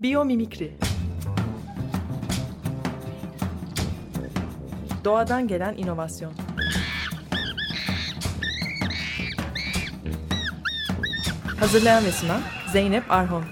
Biomimikri. Doğadan gelen inovasyon. Hazırlayan ve sunan Zeynep Arhon.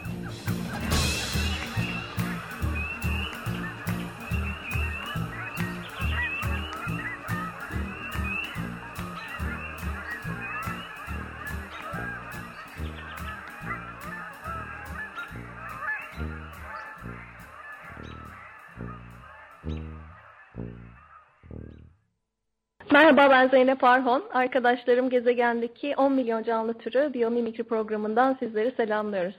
Merhaba, ben Zeynep Arhon. Arkadaşlarım gezegendeki 10 milyon canlı türü Biomimikri programından sizleri selamlıyoruz.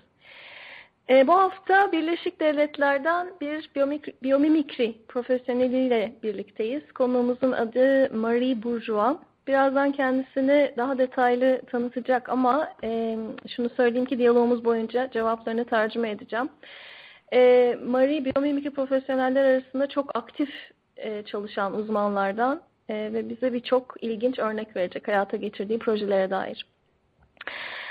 Bu hafta Birleşik Devletler'den bir biomimikri profesyoneliyle birlikteyiz. Konuğumuzun adı Marie Bourgeois. Birazdan kendisini daha detaylı tanıtacak ama şunu söyleyeyim ki diyalogumuz boyunca cevaplarını tercüme edeceğim. Marie, biomimikri profesyoneller arasında çok aktif çalışan uzmanlardan ve bize birçok ilginç örnek verecek hayata geçirdiği projelere dair.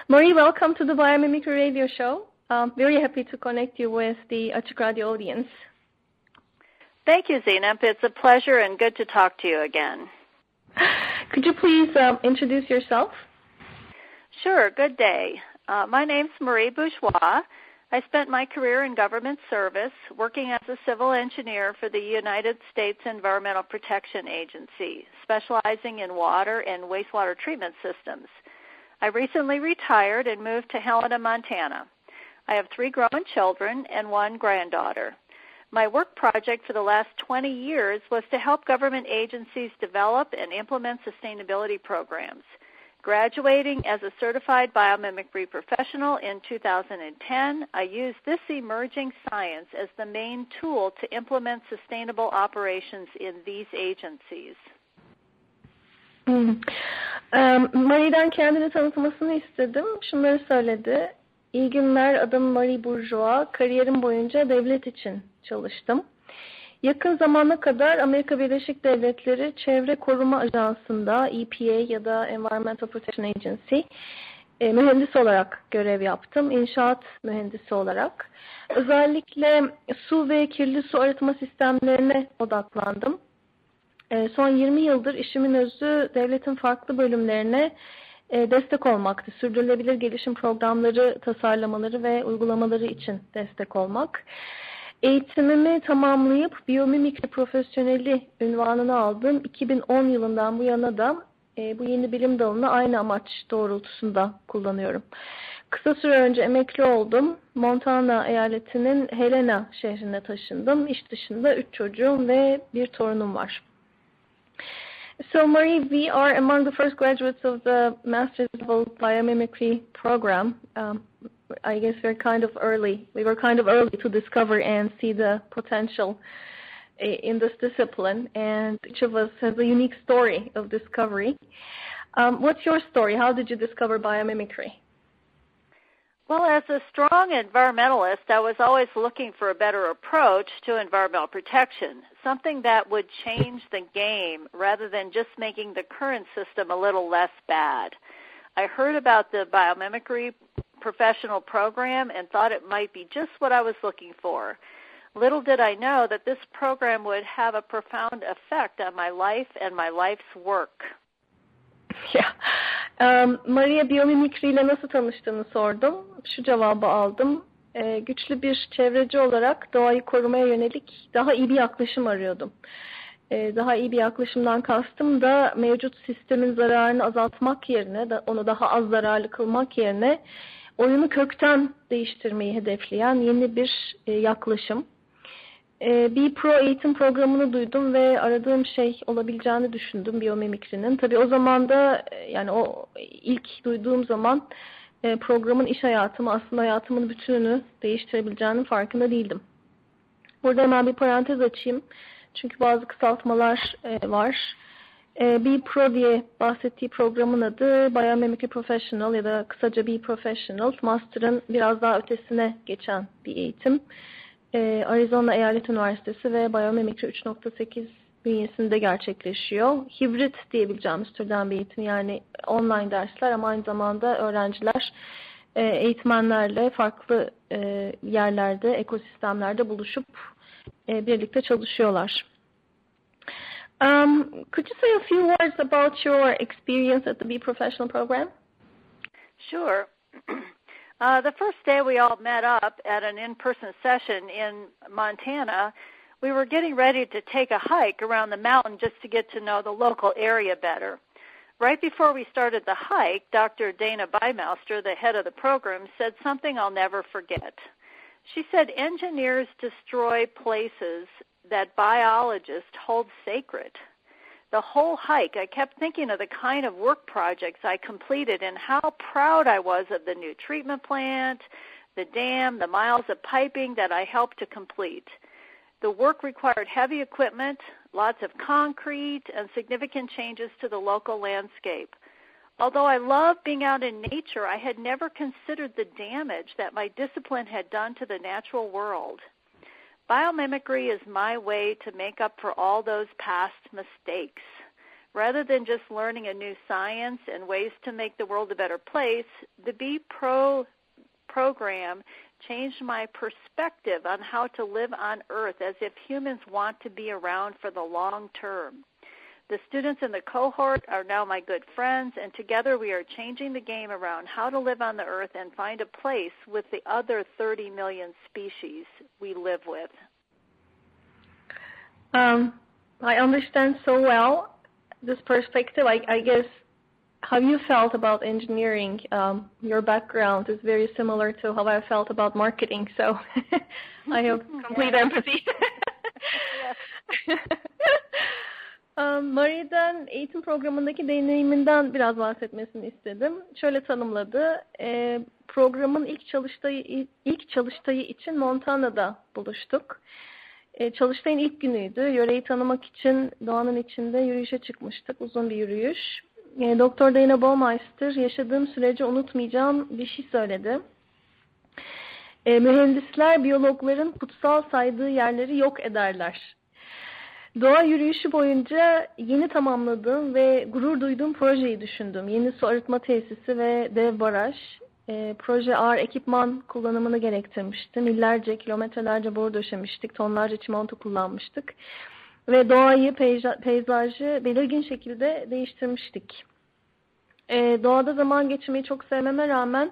Marie, welcome to the Biomimicry Radio Show. I'm very happy to connect you with the Açık Radio audience. Thank you, Zeynep. It's a pleasure and good to talk to you again. Could you please introduce yourself? Sure. Good day. My name's Marie Bourgeois. I spent my career in government service working as a civil engineer for the United States Environmental Protection Agency, specializing in water and wastewater treatment systems. I recently retired and moved to Helena, Montana. I have 3 grown children and 1 granddaughter. My work project for the last 20 years was to help government agencies develop and implement sustainability programs. Graduating as a certified biomimicry professional in 2010, I used this emerging science as the main tool to implement sustainable operations in these agencies. Marie'den kendini tanıtmasını istedim. Şunları söyledi. İyi günler, adım Marie Bourgeois. Kariyerim boyunca devlet için çalıştım. Yakın zamana kadar Amerika Birleşik Devletleri Çevre Koruma Ajansı'nda EPA ya da Environmental Protection Agency mühendis olarak görev yaptım. İnşaat mühendisi olarak. Özellikle su ve kirli su arıtma sistemlerine odaklandım. Son 20 yıldır işimin özü devletin farklı bölümlerine destek olmaktı. Sürdürülebilir gelişim programları, tasarlamaları ve uygulamaları için destek olmak. Eğitimimi tamamlayıp biyomimikri profesyoneli unvanını aldım. 2010 yılından bu yana da bu yeni bilim dalını aynı amaç doğrultusunda kullanıyorum. Kısa süre önce emekli oldum. Montana eyaletinin Helena şehrine taşındım. İş dışında 3 çocuğum ve bir torunum var. So Marie, we are among the first graduates of the Master's Level Biomimicry program. I guess we're kind of early. We were kind of early to discover and see the potential in this discipline, and each of us has a unique story of discovery. What's your story? How did you discover biomimicry? Well, as a strong environmentalist, I was always looking for a better approach to environmental protection, something that would change the game rather than just making the current system a little less bad. I heard about the biomimicry professional program and thought it might be just what I was looking for. Little did I know that this program would have a profound effect on my life and my life's work. Yeah. Maria, biomimikri ile nasıl tanıştığını sordum. Şu cevabı aldım. Güçlü bir çevreci olarak doğayı korumaya yönelik daha iyi bir yaklaşım arıyordum. Daha iyi bir yaklaşımdan kastım da mevcut sistemin zararını azaltmak yerine, onu daha az zararlı kılmak yerine oyunu kökten değiştirmeyi hedefleyen yeni bir yaklaşım. Bir pro eğitim programını duydum ve aradığım şey olabileceğini düşündüm biomimikrinin. Tabii o zaman da yani o ilk duyduğum zaman programın iş hayatımı aslında hayatımın bütününü değiştirebileceğinin farkında değildim. Burada hemen bir parantez açayım. Çünkü bazı kısaltmalar var. B-Pro diye bahsettiği programın adı Biomimicry Professional ya da kısaca B-Professional. Master'ın biraz daha ötesine geçen bir eğitim. Arizona Eyalet Üniversitesi ve Biomimicry 3.8 bünyesinde gerçekleşiyor. Hibrit diyebileceğimiz türden bir eğitim. Yani online dersler ama aynı zamanda öğrenciler eğitmenlerle farklı yerlerde, ekosistemlerde buluşup birlikte çalışıyorlar. Could you say a few words about your experience at the Bee Professional Program? Sure. The first day we all met up at an in-person session in Montana, we were getting ready to take a hike around the mountain just to get to know the local area better. Right before we started the hike, Dr. Dana Baumeister, the head of the program, said something I'll never forget. She said, engineers destroy places that biologists hold sacred. The whole hike, I kept thinking of the kind of work projects I completed and how proud I was of the new treatment plant, the dam, the miles of piping that I helped to complete. The work required heavy equipment, lots of concrete, and significant changes to the local landscape. Although I love being out in nature, I had never considered the damage that my discipline had done to the natural world. Biomimicry is my way to make up for all those past mistakes. Rather than just learning a new science and ways to make the world a better place, the Bee program changed my perspective on how to live on Earth as if humans want to be around for the long term. The students in the cohort are now my good friends, and together we are changing the game around how to live on the Earth and find a place with the other 30 million species we live with. I understand so well this perspective. I guess how you felt about engineering, your background is very similar to how I felt about marketing, so I have complete empathy. Marie'den eğitim programındaki deneyiminden biraz bahsetmesini istedim. Şöyle tanımladı, programın ilk çalıştayı için Montana'da buluştuk. Çalıştayın ilk günüydü, yöreyi tanımak için doğanın içinde yürüyüşe çıkmıştık, uzun bir yürüyüş. Doktor Dana Baumeister yaşadığım sürece unutmayacağım bir şey söyledi. Mühendisler biyologların kutsal saydığı yerleri yok ederler. Doğa yürüyüşü boyunca yeni tamamladığım ve gurur duyduğum projeyi düşündüm. Yeni su arıtma tesisi ve dev baraj. Proje ağır ekipman kullanımını gerektirmişti. Millerce, kilometrelerce boru döşemiştik. Tonlarca çimento kullanmıştık. Ve doğayı, peyzajı belirgin şekilde değiştirmiştik. Doğada zaman geçirmeyi çok sevmeme rağmen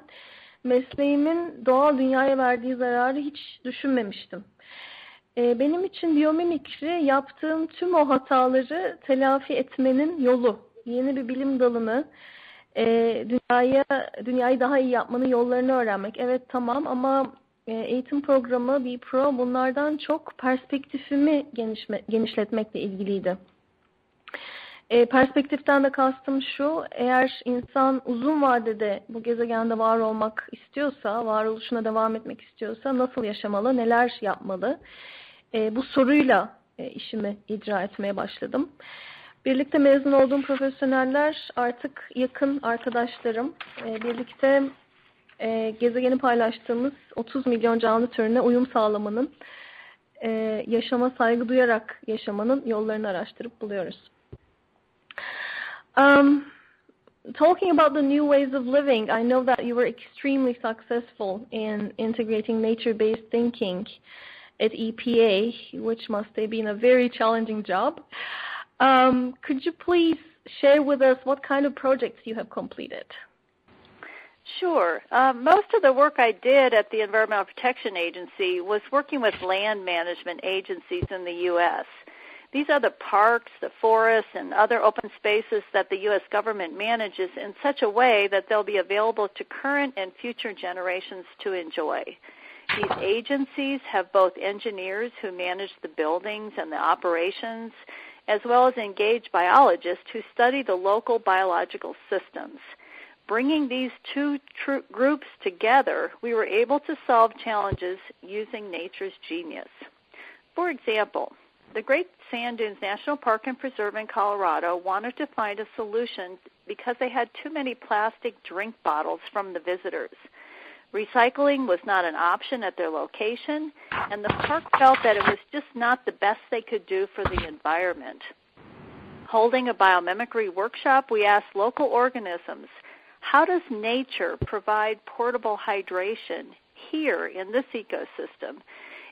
mesleğimin doğal dünyaya verdiği zararı hiç düşünmemiştim. Benim için biyomimikri yaptığım tüm o hataları telafi etmenin yolu. Yeni bir bilim dalını, dünyayı daha iyi yapmanın yollarını öğrenmek. Evet tamam ama eğitim programı, B-Pro bunlardan çok perspektifimi genişletmekle ilgiliydi. Perspektiften de kastım şu, eğer insan uzun vadede bu gezegende var olmak istiyorsa, varoluşuna devam etmek istiyorsa nasıl yaşamalı, neler yapmalı? Bu soruyla işimi icra etmeye başladım. Birlikte mezun olduğum profesyoneller artık yakın arkadaşlarım. Birlikte gezegeni paylaştığımız 30 milyon canlı türüne uyum sağlamanın, yaşama saygı duyarak yaşamanın yollarını araştırıp buluyoruz. Talking about the new ways of living, I know that you were extremely successful in integrating nature-based thinking at EPA, which must have been a very challenging job. Could you please share with us what kind of projects you have completed? Sure. Most of the work I did at the Environmental Protection Agency was working with land management agencies in the U.S. These are the parks, the forests, and other open spaces that the U.S. government manages in such a way that they'll be available to current and future generations to enjoy. These agencies have both engineers who manage the buildings and the operations, as well as engaged biologists who study the local biological systems. Bringing these two groups together, we were able to solve challenges using nature's genius. For example, the Great Sand Dunes National Park and Preserve in Colorado wanted to find a solution because they had too many plastic drink bottles from the visitors. Recycling was not an option at their location, and the park felt that it was just not the best they could do for the environment. Holding a biomimicry workshop, we asked local organisms How does nature provide portable hydration here in this ecosystem?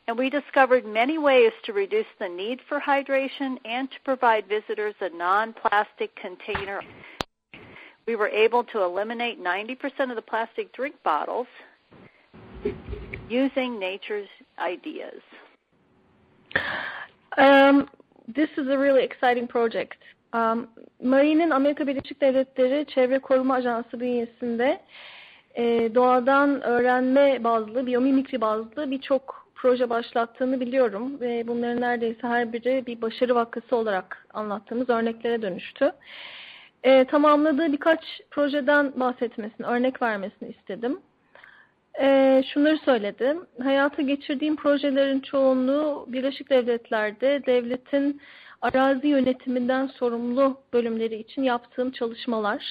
And we discovered many ways to reduce the need for hydration and to provide visitors a non-plastic container. We were able to eliminate 90% of the plastic drink bottles using nature's ideas. This is a really exciting project. Marie'nin Amerika Birleşik Devletleri Çevre Koruma Ajansı bünyesinde doğadan öğrenme bazlı, biyomimikri bazlı birçok proje başlattığını biliyorum ve bunların neredeyse her biri bir başarı vakası olarak anlattığımız örneklere dönüştü. Tamamladığı birkaç projeden bahsetmesini, örnek vermesini istedim. Şunları söyledim. Hayata geçirdiğim projelerin çoğunluğu Birleşik Devletler'de devletin arazi yönetiminden sorumlu bölümleri için yaptığım çalışmalar.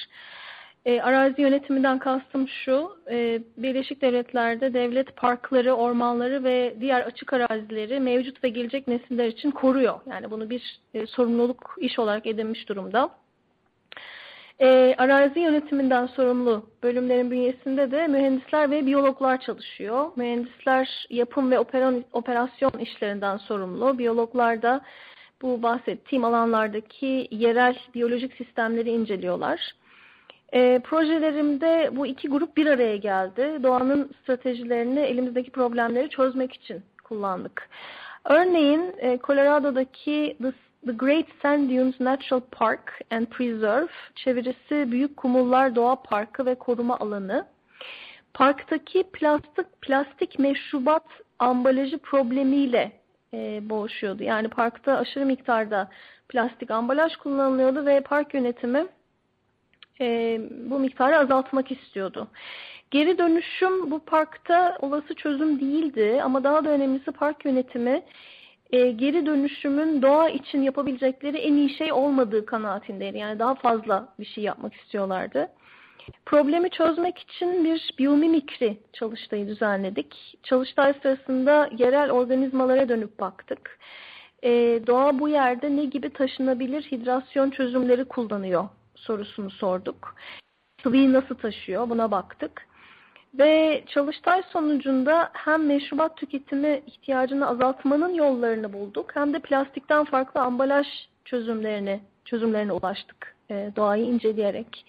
Arazi yönetiminden kastım şu, Birleşik Devletler'de devlet parkları, ormanları ve diğer açık arazileri mevcut ve gelecek nesiller için koruyor. Yani bunu bir sorumluluk iş olarak edinmiş durumda. Arazi yönetiminden sorumlu bölümlerin bünyesinde de mühendisler ve biyologlar çalışıyor. Mühendisler yapım ve operasyon işlerinden sorumlu. Biyologlar da bu bahsettiğim alanlardaki yerel biyolojik sistemleri inceliyorlar. Projelerimde bu iki grup bir araya geldi. Doğanın stratejilerini elimizdeki problemleri çözmek için kullandık. Örneğin Colorado'daki The Great Sand Dunes National Park and Preserve, çevirisi Büyük Kumullar Doğa Parkı ve Koruma Alanı. Parktaki plastik meşrubat ambalajı problemiyle boğuşuyordu. Yani parkta aşırı miktarda plastik ambalaj kullanılıyordu ve park yönetimi bu miktarı azaltmak istiyordu. Geri dönüşüm bu parkta olası çözüm değildi ama daha da önemlisi park yönetimi geri dönüşümün doğa için yapabilecekleri en iyi şey olmadığı kanaatindeydi. Yani daha fazla bir şey yapmak istiyorlardı. Problemi çözmek için bir biyomimikri çalıştayı düzenledik. Çalıştay sırasında yerel organizmalara dönüp baktık. Doğa bu yerde ne gibi taşınabilir hidrasyon çözümleri kullanıyor sorusunu sorduk. Sıvıyı nasıl taşıyor buna baktık. Ve çalıştay sonucunda hem meşrubat tüketimi ihtiyacını azaltmanın yollarını bulduk hem de plastikten farklı ambalaj çözümlerine ulaştık doğayı inceleyerek.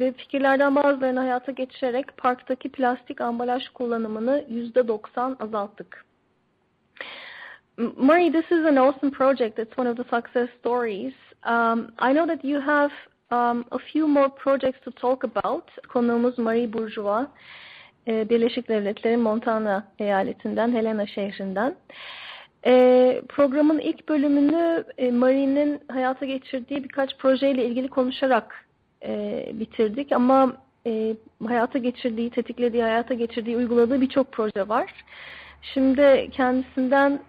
Ve fikirlerden bazılarını hayata geçirerek parktaki plastik ambalaj kullanımını %90 azalttık. Marie, this is an awesome project. It's one of the success stories. I know that you have a few more projects to talk about. Konuğumuz Marie Bourgeois, Birleşik Devletleri Montana eyaletinden, Helena şehrinden. Programın ilk bölümünü Marie'nin hayata geçirdiği birkaç projeyle ilgili konuşarak bitirdik ama hayata geçirdiği, uyguladığı birçok proje var. Şimdi kendisinden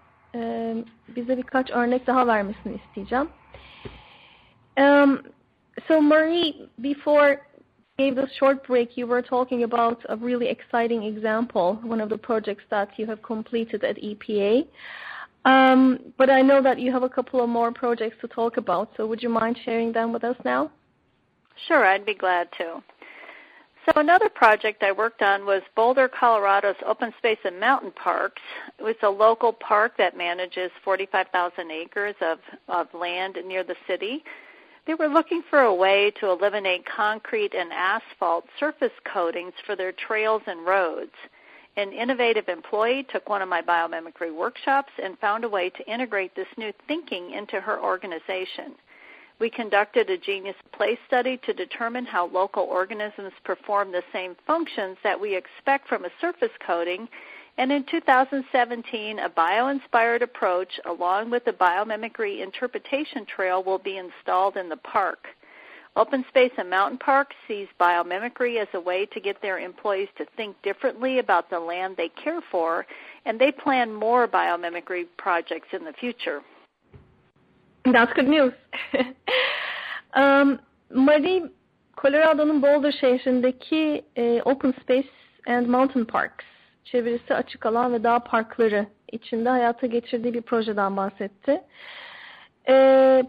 bize birkaç örnek daha vermesini isteyeceğim. So Marie, before we gave this short break, you were talking about a really exciting example, one of the projects that you have completed at EPA. But I know that you have a couple of more projects to talk about, so would you mind sharing them with us now? Sure, I'd be glad to. So another project I worked on was Boulder, Colorado's Open Space and Mountain Parks. It's a local park that manages 45,000 acres of land near the city. They were looking for a way to eliminate concrete and asphalt surface coatings for their trails and roads. An innovative employee took one of my biomimicry workshops and found a way to integrate this new thinking into her organization. We conducted a genius play study to determine how local organisms perform the same functions that we expect from a surface coating, and in 2017, a bio-inspired approach along with the biomimicry interpretation trail will be installed in the park. Open Space and Mountain Park sees biomimicry as a way to get their employees to think differently about the land they care for, and they plan more biomimicry projects in the future. That's good news. Marie, Colorado'nun Boulder şehrindeki Open Space and Mountain Parks, çevirisi açık alan ve dağ parkları içinde hayata geçirdiği bir projeden bahsetti.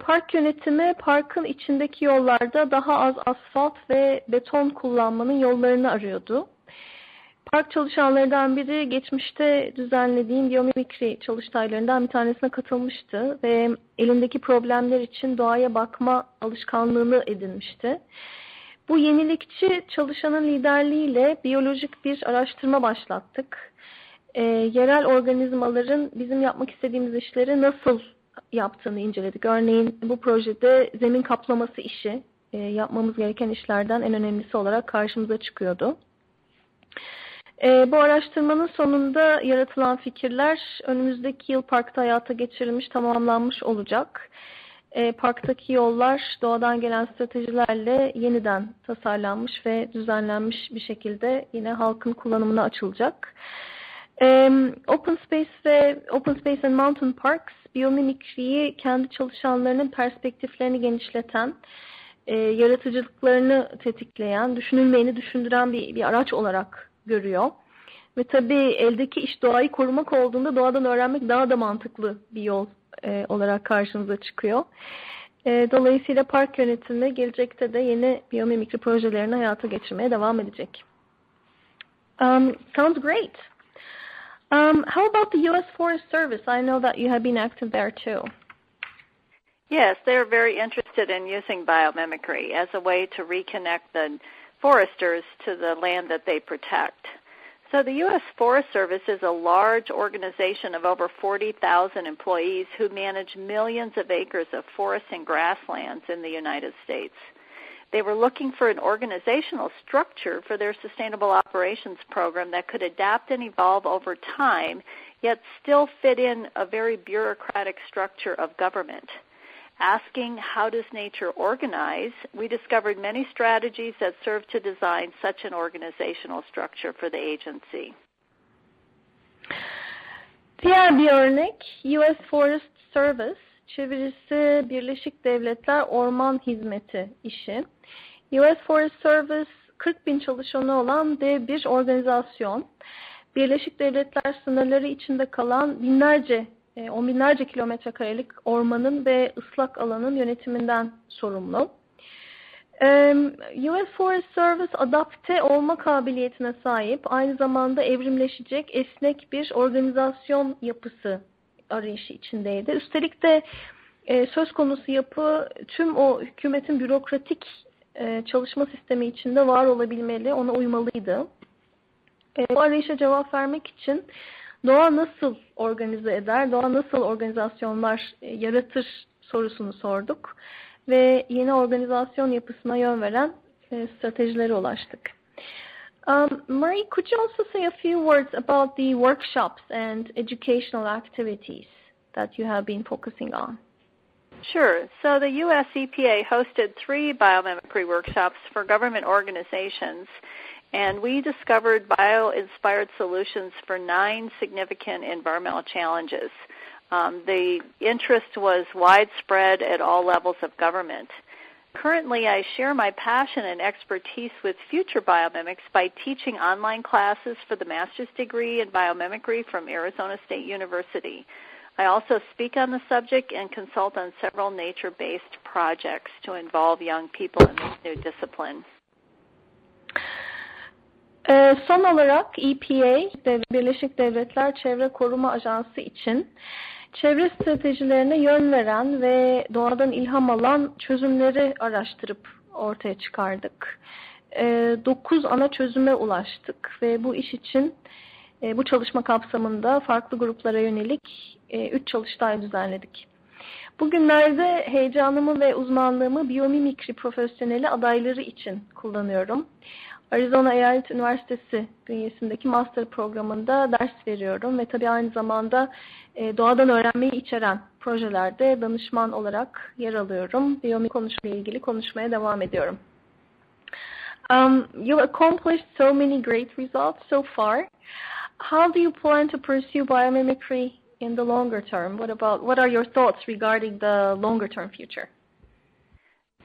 Park yönetimi parkın içindeki yollarda daha az asfalt ve beton kullanmanın yollarını arıyordu. Park çalışanlarından biri geçmişte düzenlediğim Biomimicry çalıştaylarından bir tanesine katılmıştı ve elindeki problemler için doğaya bakma alışkanlığını edinmişti. Bu yenilikçi çalışanın liderliğiyle biyolojik bir araştırma başlattık. Yerel organizmaların bizim yapmak istediğimiz işleri nasıl yaptığını inceledik. Örneğin bu projede zemin kaplaması işi yapmamız gereken işlerden en önemlisi olarak karşımıza çıkıyordu. Bu araştırmanın sonunda yaratılan fikirler önümüzdeki yıl parkta hayata geçirilmiş, tamamlanmış olacak. Parktaki yollar doğadan gelen stratejilerle yeniden tasarlanmış ve düzenlenmiş bir şekilde yine halkın kullanımına açılacak. Open Space and Mountain Parks, biyomimikriyi kendi çalışanlarının perspektiflerini genişleten, yaratıcılıklarını tetikleyen, düşünülmeyeni düşündüren bir araç olarak görüyor. Ve tabii eldeki iş doğayı korumak olduğunda doğadan öğrenmek daha da mantıklı bir yol olarak karşımıza çıkıyor. Dolayısıyla park yönetimi gelecekte de yeni biyomimikri projelerini hayata geçirmeye devam edecek. Sounds great. How about the U.S. Forest Service? I know that you have been active there too. Yes, they're very interested in using biomimicry as a way to reconnect the foresters to the land that they protect. So the U.S. Forest Service is a large organization of over 40,000 employees who manage millions of acres of forests and grasslands in the United States. They were looking for an organizational structure for their sustainable operations program that could adapt and evolve over time, yet still fit in a very bureaucratic structure of government. Asking how does nature organize, we discovered many strategies that serve to design such an organizational structure for the agency. Diğer bir örnek, U.S. Forest Service, çevirisi Birleşik Devletler Orman Hizmeti işi. U.S. Forest Service 40.000 çalışanı olan dev bir organizasyon. Birleşik Devletler sınırları içinde kalan on binlerce kilometre karelik ormanın ve ıslak alanın yönetiminden sorumlu. U.S. Forest Service adapte olma kabiliyetine sahip, aynı zamanda evrimleşecek esnek bir organizasyon yapısı arayışı içindeydi. Üstelik de söz konusu yapı tüm o hükümetin bürokratik çalışma sistemi içinde var olabilmeli, ona uymalıydı. Bu arayışa cevap vermek için doğa nasıl organize eder, doğa nasıl organizasyonlar yaratır sorusunu sorduk ve yeni organizasyon yapısına yön veren stratejilere ulaştık. Marie, could you also say a few words about the workshops and educational activities that you have been focusing on? Sure. So the U.S. EPA hosted 3 biomimicry workshops for government organizations, and we discovered bio-inspired solutions for 9 significant environmental challenges. The interest was widespread at all levels of government. Currently, I share my passion and expertise with future biomimics by teaching online classes for the master's degree in biomimicry from Arizona State University. I also speak on the subject and consult on several nature-based projects to involve young people in this new discipline. Son olarak EPA, Birleşik Devletler Çevre Koruma Ajansı için çevre stratejilerine yön veren ve doğadan ilham alan çözümleri araştırıp ortaya çıkardık. 9 ana çözüme ulaştık ve bu iş için bu çalışma kapsamında farklı gruplara yönelik 3 çalıştay düzenledik. Bugünlerde heyecanımı ve uzmanlığımı biyomimikri profesyoneli adayları için kullanıyorum. Arizona Eyalet Üniversitesi bünyesindeki master programında ders veriyorum ve tabii aynı zamanda doğadan öğrenmeyi içeren projelerde danışman olarak yer alıyorum. Biyomimikri konusuyla ilgili konuşmaya devam ediyorum. You accomplished so many great results so far. How do you plan to pursue biomimicry in the longer term? What are your thoughts regarding the longer term future?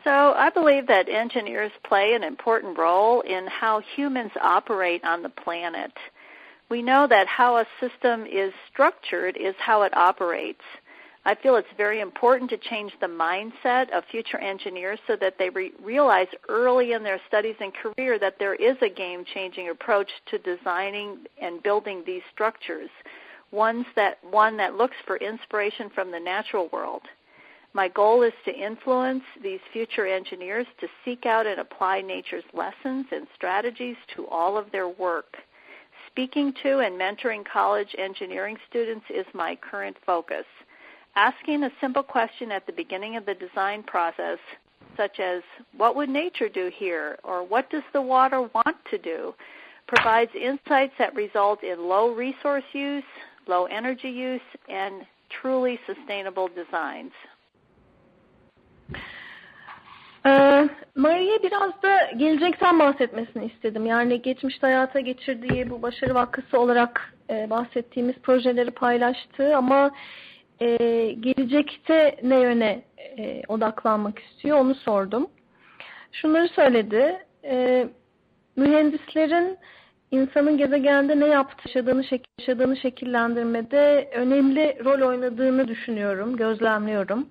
So I believe that engineers play an important role in how humans operate on the planet. We know that how a system is structured is how it operates. I feel it's very important to change the mindset of future engineers so that they realize early in their studies and career that there is a game-changing approach to designing and building these structures, one that looks for inspiration from the natural world. My goal is to influence these future engineers to seek out and apply nature's lessons and strategies to all of their work. Speaking to and mentoring college engineering students is my current focus. Asking a simple question at the beginning of the design process, such as, what would nature do here, or what does the water want to do, provides insights that result in low resource use, low energy use, and truly sustainable designs. Marie'ye biraz da gelecekten bahsetmesini istedim. Yani geçmişte hayata geçirdiği bu başarı vakası olarak bahsettiğimiz projeleri paylaştı ama gelecekte ne yöne odaklanmak istiyor onu sordum. Şunları söyledi. Mühendislerin insanın gezegende ne yaptığı, yaşadığını şekillendirmede önemli rol oynadığını düşünüyorum, gözlemliyorum.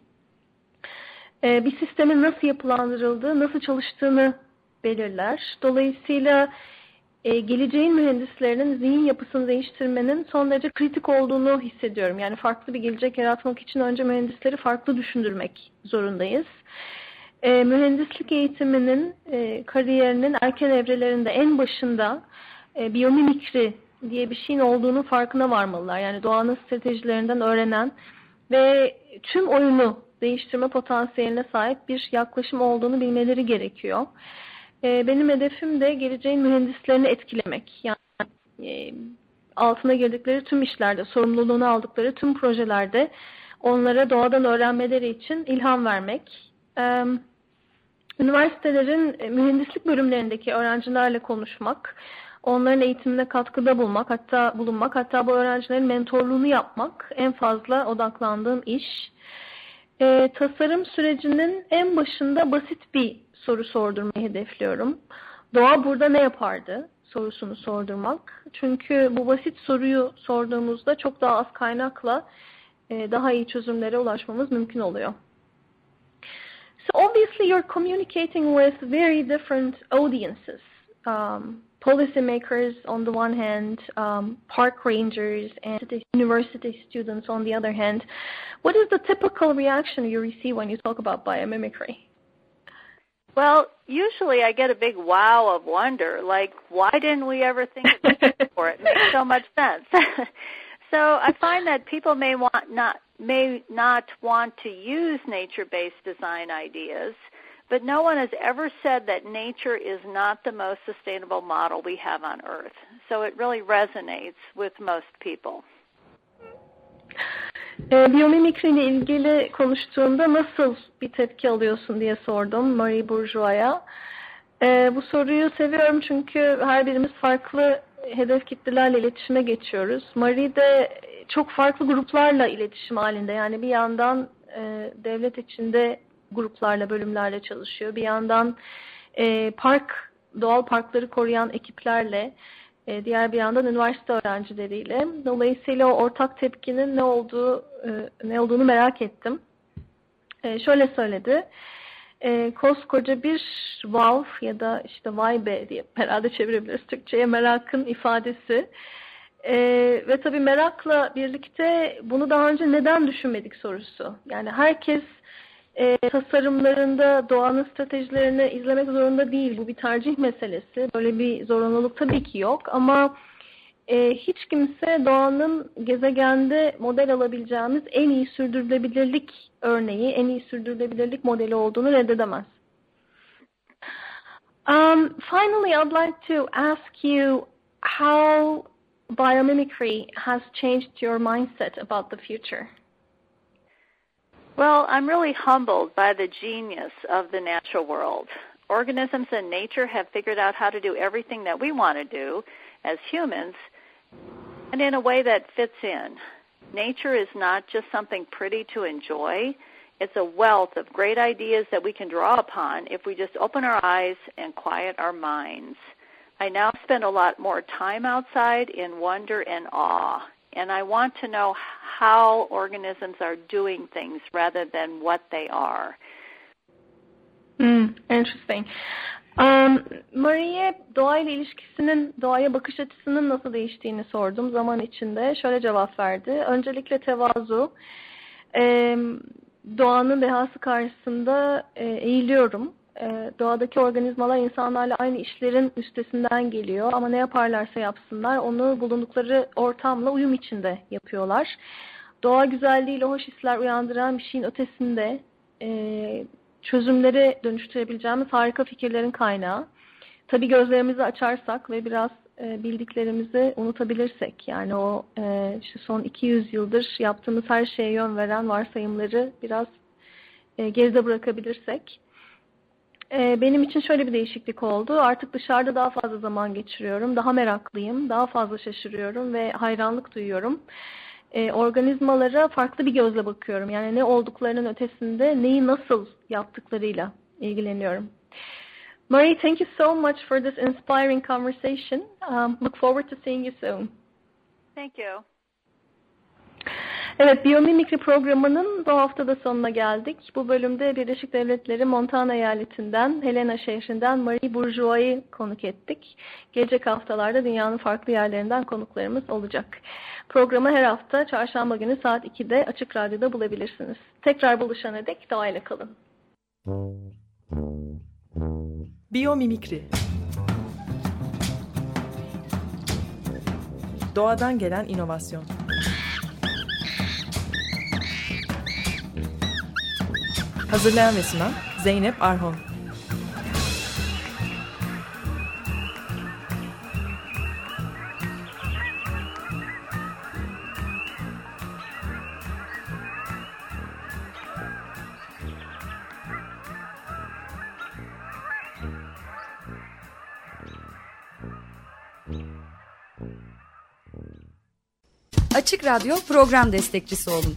Bir sistemin nasıl yapılandırıldığı, nasıl çalıştığını belirler. Dolayısıyla geleceğin mühendislerinin zihin yapısını değiştirmenin son derece kritik olduğunu hissediyorum. Yani farklı bir gelecek yaratmak için önce mühendisleri farklı düşündürmek zorundayız. Mühendislik eğitiminin, kariyerinin erken evrelerinde en başında biomimikri diye bir şeyin olduğunun farkına varmalılar. Yani doğanın stratejilerinden öğrenen ve tüm oyunu değiştirme potansiyeline sahip bir yaklaşım olduğunu bilmeleri gerekiyor. Benim hedefim de geleceğin mühendislerini etkilemek. Yani altına girdikleri tüm işlerde, sorumluluğunu aldıkları tüm projelerde onlara doğadan öğrenmeleri için ilham vermek. Üniversitelerin mühendislik bölümlerindeki öğrencilerle konuşmak, onların eğitimine katkıda bulunmak, hatta bu öğrencilerin mentorluğunu yapmak en fazla odaklandığım iş. Tasarım sürecinin en başında basit bir soru sordurmayı hedefliyorum. Doğa burada ne yapardı sorusunu sordurmak. Çünkü bu basit soruyu sorduğumuzda çok daha az kaynakla daha iyi çözümlere ulaşmamız mümkün oluyor. So obviously you're communicating with very different audiences. Policymakers on the one hand, park rangers and university students on the other hand. What is the typical reaction you receive when you talk about biomimicry? Well, usually I get a big wow of wonder, like, why didn't we ever think of this before? It makes so much sense. So I find that people may not want to use nature-based design ideas. But no one has ever said that nature is not the most sustainable model we have on Earth. So it really resonates with most people. Biyomimikri ile ilgili konuştuğumda nasıl bir tepki alıyorsun diye sordum Marie Bourgeois'a. Bu soruyu seviyorum çünkü her birimiz farklı hedef kitlelerle iletişime geçiyoruz. Marie de çok farklı gruplarla iletişim halinde. Yani bir yandan devlet içinde gruplarla, bölümlerle çalışıyor. Bir yandan doğal parkları koruyan ekiplerle, diğer bir yandan üniversite öğrencileriyle. Dolayısıyla o ortak tepkinin ne olduğunu merak ettim. Şöyle söyledi. Koskoca bir wow ya da işte vay be diye herhalde çevirebiliriz Türkçe'ye merakın ifadesi. Ve tabii merakla birlikte bunu daha önce neden düşünmedik sorusu. Yani herkes tasarımlarında doğanın stratejilerini izlemek zorunda değil. Bu bir tercih meselesi. Böyle bir zorunluluk tabii ki yok. Ama hiç kimse doğanın gezegende model alabileceğimiz en iyi sürdürülebilirlik örneği, en iyi sürdürülebilirlik modeli olduğunu reddedemez. Finally, I'd like to ask you how biomimicry has changed your mindset about the future. Well, I'm really humbled by the genius of the natural world. Organisms and nature have figured out how to do everything that we want to do as humans, and in a way that fits in. Nature is not just something pretty to enjoy. It's a wealth of great ideas that we can draw upon if we just open our eyes and quiet our minds. I now spend a lot more time outside in wonder and awe, And I want to know how organisms are doing things rather than what they are. Interesting. Marie'ye doğayla ilişkisinin, doğaya bakış açısının nasıl değiştiğini sordum zaman içinde. Şöyle cevap verdi. Öncelikle tevazu. Doğanın dehası karşısında eğiliyorum. Doğadaki organizmalar insanlarla aynı işlerin üstesinden geliyor ama ne yaparlarsa yapsınlar onu bulundukları ortamla uyum içinde yapıyorlar. Doğa güzelliğiyle hoş hisler uyandıran bir şeyin ötesinde çözümlere dönüştürebileceğimiz harika fikirlerin kaynağı. Tabii gözlerimizi açarsak ve biraz bildiklerimizi unutabilirsek, yani o işte son 200 yıldır yaptığımız her şeye yön veren varsayımları biraz geride bırakabilirsek. Benim için şöyle bir değişiklik oldu. Artık dışarıda daha fazla zaman geçiriyorum. Daha meraklıyım. Daha fazla şaşırıyorum ve hayranlık duyuyorum. Organizmalara farklı bir gözle bakıyorum. Yani ne olduklarının ötesinde neyi nasıl yaptıklarıyla ilgileniyorum. Marie, thank you so much for this inspiring conversation. Look forward to seeing you soon. Thank you. Evet, Biomimikri programının bu hafta da sonuna geldik. Bu bölümde Birleşik Devletleri Montana eyaletinden, Helena şehrinden Marie Bourgeois'i konuk ettik. Gelecek haftalarda dünyanın farklı yerlerinden konuklarımız olacak. Programı her hafta çarşamba günü saat 2'de Açık Radyo'da bulabilirsiniz. Tekrar buluşana dek doğayla kalın. Biomimikri. Doğadan gelen inovasyon. Hazırlayan ve sunan Zeynep Arhon. Açık Radyo program destekçisi olun.